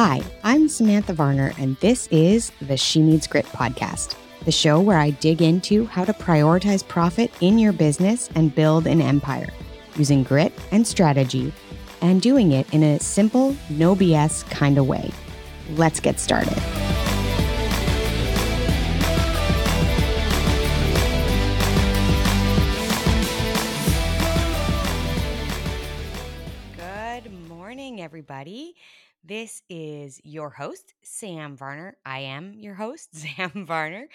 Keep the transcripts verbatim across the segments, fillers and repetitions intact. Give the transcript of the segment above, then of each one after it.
Hi, I'm Samantha Varner, and this is the She Needs Grit Podcast, the show where I dig into how to prioritize profit in your business and build an empire using grit and strategy and doing it in a simple, no B S kind of way. Let's get started. Good morning, everybody. This is your host, Sam Varner. I am your host, Sam Varner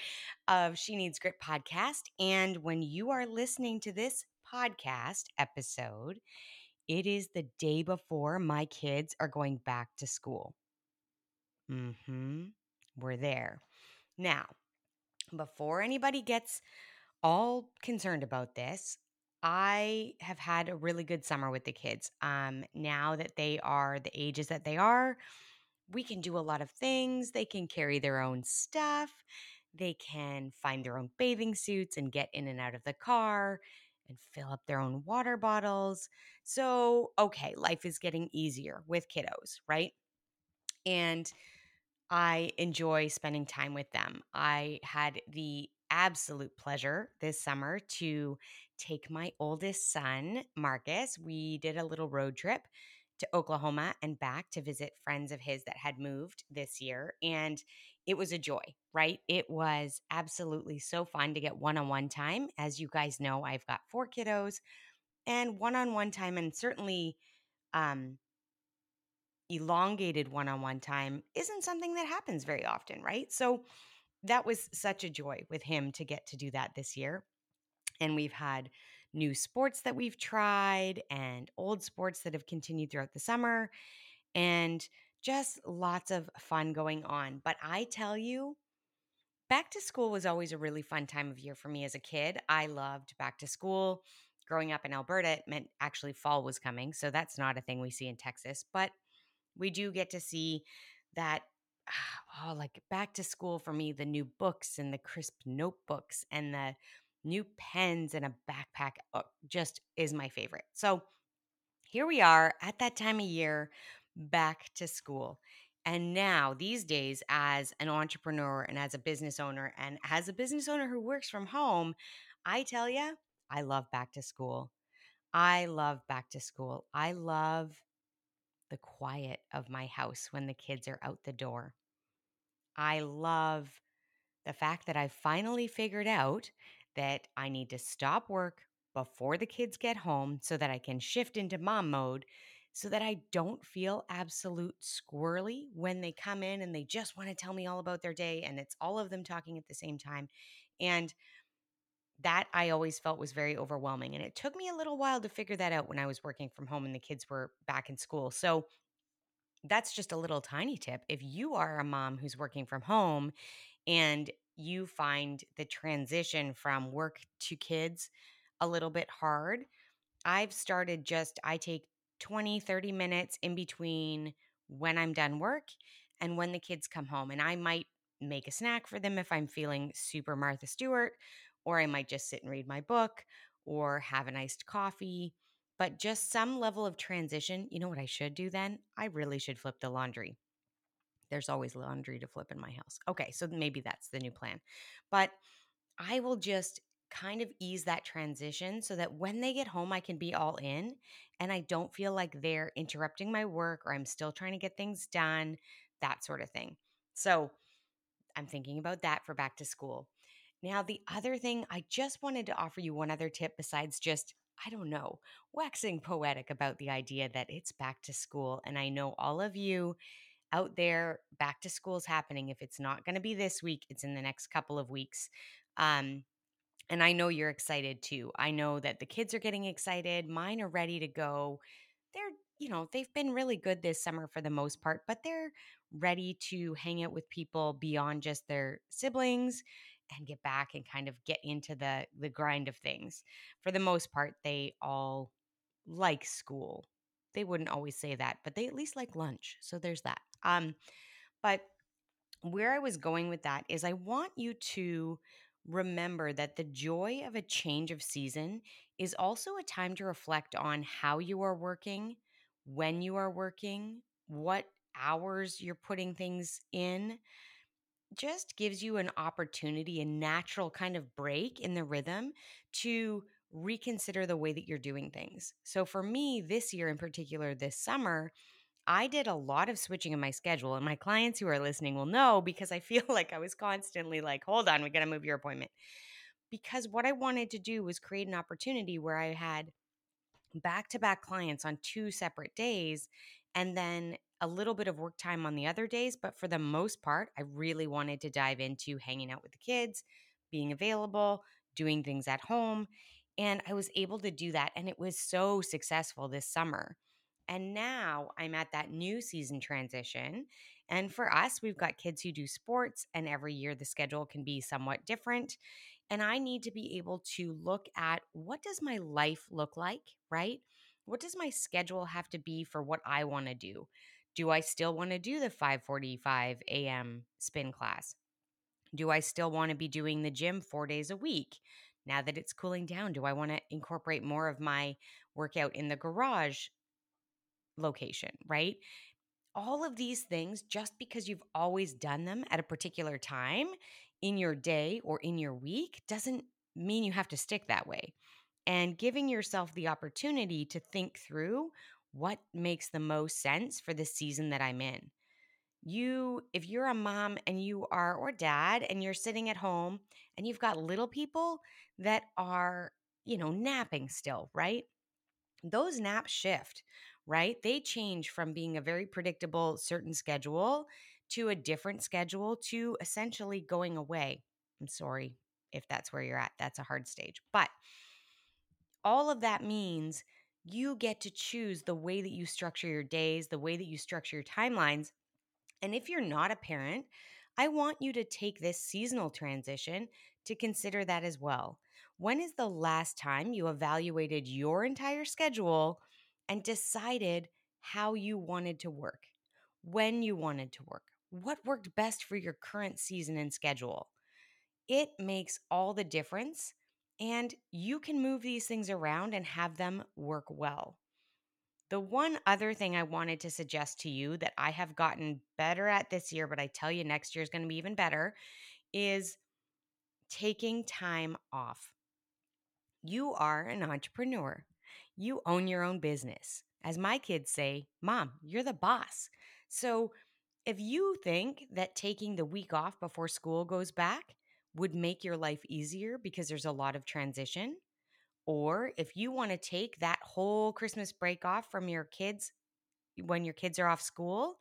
of She Needs Grit Podcast. And when you are listening to this podcast episode, it is the day before my kids are going back to school. Mm-hmm. We're there. Now, before anybody gets all concerned about this, I have had a really good summer with the kids. Um, now that they are the ages that they are, we can do a lot of things. They can carry their own stuff. They can find their own bathing suits and get in and out of the car and fill up their own water bottles. So, okay, life is getting easier with kiddos, right? And I enjoy spending time with them. I had the absolute pleasure this summer to take my oldest son, Marcus. We did a little road trip to Oklahoma and back to visit friends of his that had moved this year. And it was a joy, right? It was absolutely so fun to get one-on-one time. As you guys know, I've got four kiddos, and one-on-one time, and certainly um, elongated one-on-one time isn't something that happens very often, right? So that was such a joy with him to get to do that this year. And we've had new sports that we've tried and old sports that have continued throughout the summer and just lots of fun going on. But I tell you, back to school was always a really fun time of year for me as a kid. I loved back to school. Growing up in Alberta, it meant actually fall was coming. So that's not a thing we see in Texas, but we do get to see that. Oh, like back to school for me, the new books and the crisp notebooks and the new pens and a backpack just is my favorite. So here we are at that time of year, back to school. And now these days, as an entrepreneur and as a business owner and as a business owner who works from home, I tell you, I love back to school. I love back to school. I love the quiet of my house when the kids are out the door. I love the fact that I finally figured out that I need to stop work before the kids get home so that I can shift into mom mode so that I don't feel absolute squirrely when they come in and they just want to tell me all about their day and it's all of them talking at the same time. And that I always felt was very overwhelming. And it took me a little while to figure that out when I was working from home and the kids were back in school. So that's just a little tiny tip. If you are a mom who's working from home and you find the transition from work to kids a little bit hard, I've started just, I take twenty, thirty minutes in between when I'm done work and when the kids come home. And I might make a snack for them if I'm feeling super Martha Stewart, or I might just sit and read my book or have an iced coffee, but just some level of transition. You know what I should do then? I really should flip the laundry. There's always laundry to flip in my house. Okay, so maybe that's the new plan. But I will just kind of ease that transition so that when they get home, I can be all in and I don't feel like they're interrupting my work or I'm still trying to get things done, that sort of thing. So I'm thinking about that for back to school. Now, the other thing, I just wanted to offer you one other tip besides just, I don't know, waxing poetic about the idea that it's back to school. And I know all of you out there, back to school is happening. If it's not going to be this week, it's in the next couple of weeks. Um, and I know you're excited too. I know that the kids are getting excited. Mine are ready to go. They're, you know, they've been really good this summer for the most part, but they're ready to hang out with people beyond just their siblings and get back and kind of get into the the grind of things. For the most part, they all like school. They wouldn't always say that, but they at least like lunch. So there's that. Um, but where I was going with that is I want you to remember that the joy of a change of season is also a time to reflect on how you are working, when you are working, what hours you're putting things in just gives you an opportunity, a natural kind of break in the rhythm to reconsider the way that you're doing things. So for me this year in particular, this summer, I did a lot of switching in my schedule, and my clients who are listening will know because I feel like I was constantly like, hold on, we got to move your appointment. Because what I wanted to do was create an opportunity where I had back-to-back clients on two separate days and then a little bit of work time on the other days. But for the most part, I really wanted to dive into hanging out with the kids, being available, doing things at home. And I was able to do that. And it was so successful this summer. And now I'm at that new season transition. And for us, we've got kids who do sports, and every year the schedule can be somewhat different. And I need to be able to look at, what does my life look like, right? What does my schedule have to be for what I want to do? Do I still want to do the five forty-five a.m. spin class? Do I still want to be doing the gym four days a week? Now that it's cooling down, do I want to incorporate more of my workout in the garage location, right? All of these things, just because you've always done them at a particular time in your day or in your week, doesn't mean you have to stick that way. And giving yourself the opportunity to think through what makes the most sense for the season that I'm in. You, if you're a mom and you are, or dad, and you're sitting at home and you've got little people that are, you know, napping still, right? Those naps shift, right? They change from being a very predictable certain schedule to a different schedule to essentially going away. I'm sorry if that's where you're at. That's a hard stage. But all of that means you get to choose the way that you structure your days, the way that you structure your timelines. And if you're not a parent, I want you to take this seasonal transition to consider that as well. When is the last time you evaluated your entire schedule and decided how you wanted to work, when you wanted to work, what worked best for your current season and schedule? It makes all the difference, and you can move these things around and have them work well. The one other thing I wanted to suggest to you that I have gotten better at this year, but I tell you next year is going to be even better, is taking time off. You are an entrepreneur. You own your own business. As my kids say, Mom, you're the boss. So if you think that taking the week off before school goes back would make your life easier because there's a lot of transition, or if you want to take that whole Christmas break off from your kids when your kids are off school,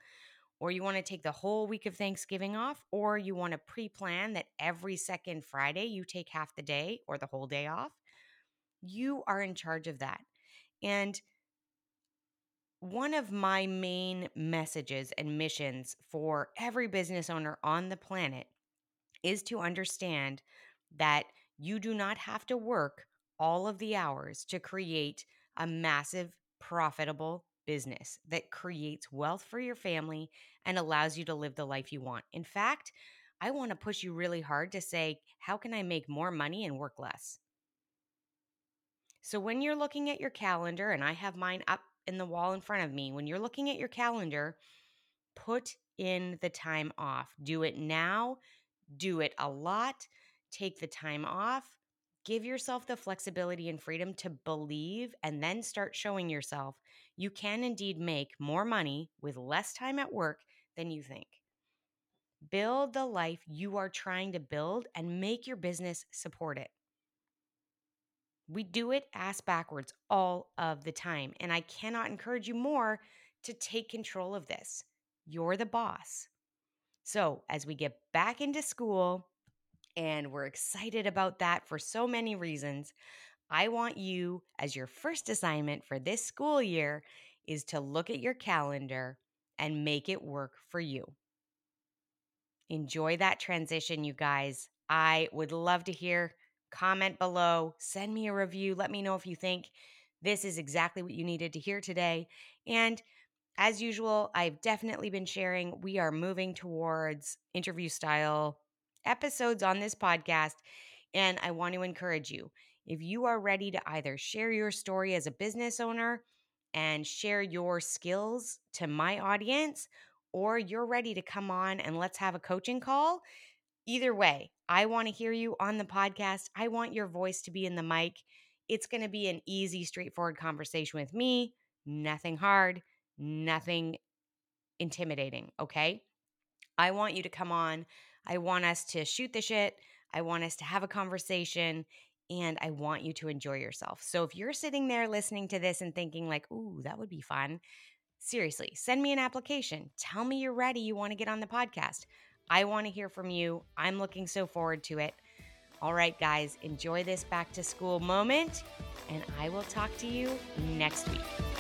or you want to take the whole week of Thanksgiving off, or you want to pre-plan that every second Friday you take half the day or the whole day off, you are in charge of that. And one of my main messages and missions for every business owner on the planet is to understand that you do not have to work all of the hours to create a massive, profitable business that creates wealth for your family and allows you to live the life you want. In fact, I want to push you really hard to say, how can I make more money and work less? So when you're looking at your calendar, and I have mine up in the wall in front of me, when you're looking at your calendar, put in the time off. Do it now. Do it a lot. Take the time off. Give yourself the flexibility and freedom to believe, and then start showing yourself you can indeed make more money with less time at work than you think. Build the life you are trying to build and make your business support it. We do it ass backwards all of the time, and I cannot encourage you more to take control of this. You're the boss. So as we get back into school, and we're excited about that for so many reasons, I want you, as your first assignment for this school year, is to look at your calendar and make it work for you. Enjoy that transition, you guys. I would love to hear. Comment below. Send me a review. Let me know if you think this is exactly what you needed to hear today. And as usual, I've definitely been sharing, we are moving towards interview style episodes on this podcast, and I want to encourage you, if you are ready to either share your story as a business owner and share your skills to my audience, or you're ready to come on and let's have a coaching call, either way, I want to hear you on the podcast. I want your voice to be in the mic. It's going to be an easy, straightforward conversation with me. Nothing hard, nothing intimidating, okay? I want you to come on. I want us to shoot the shit. I want us to have a conversation, and I want you to enjoy yourself. So if you're sitting there listening to this and thinking like, ooh, that would be fun, seriously, send me an application. Tell me you're ready. You want to get on the podcast. I want to hear from you. I'm looking so forward to it. All right, guys, enjoy this back to school moment, and I will talk to you next week.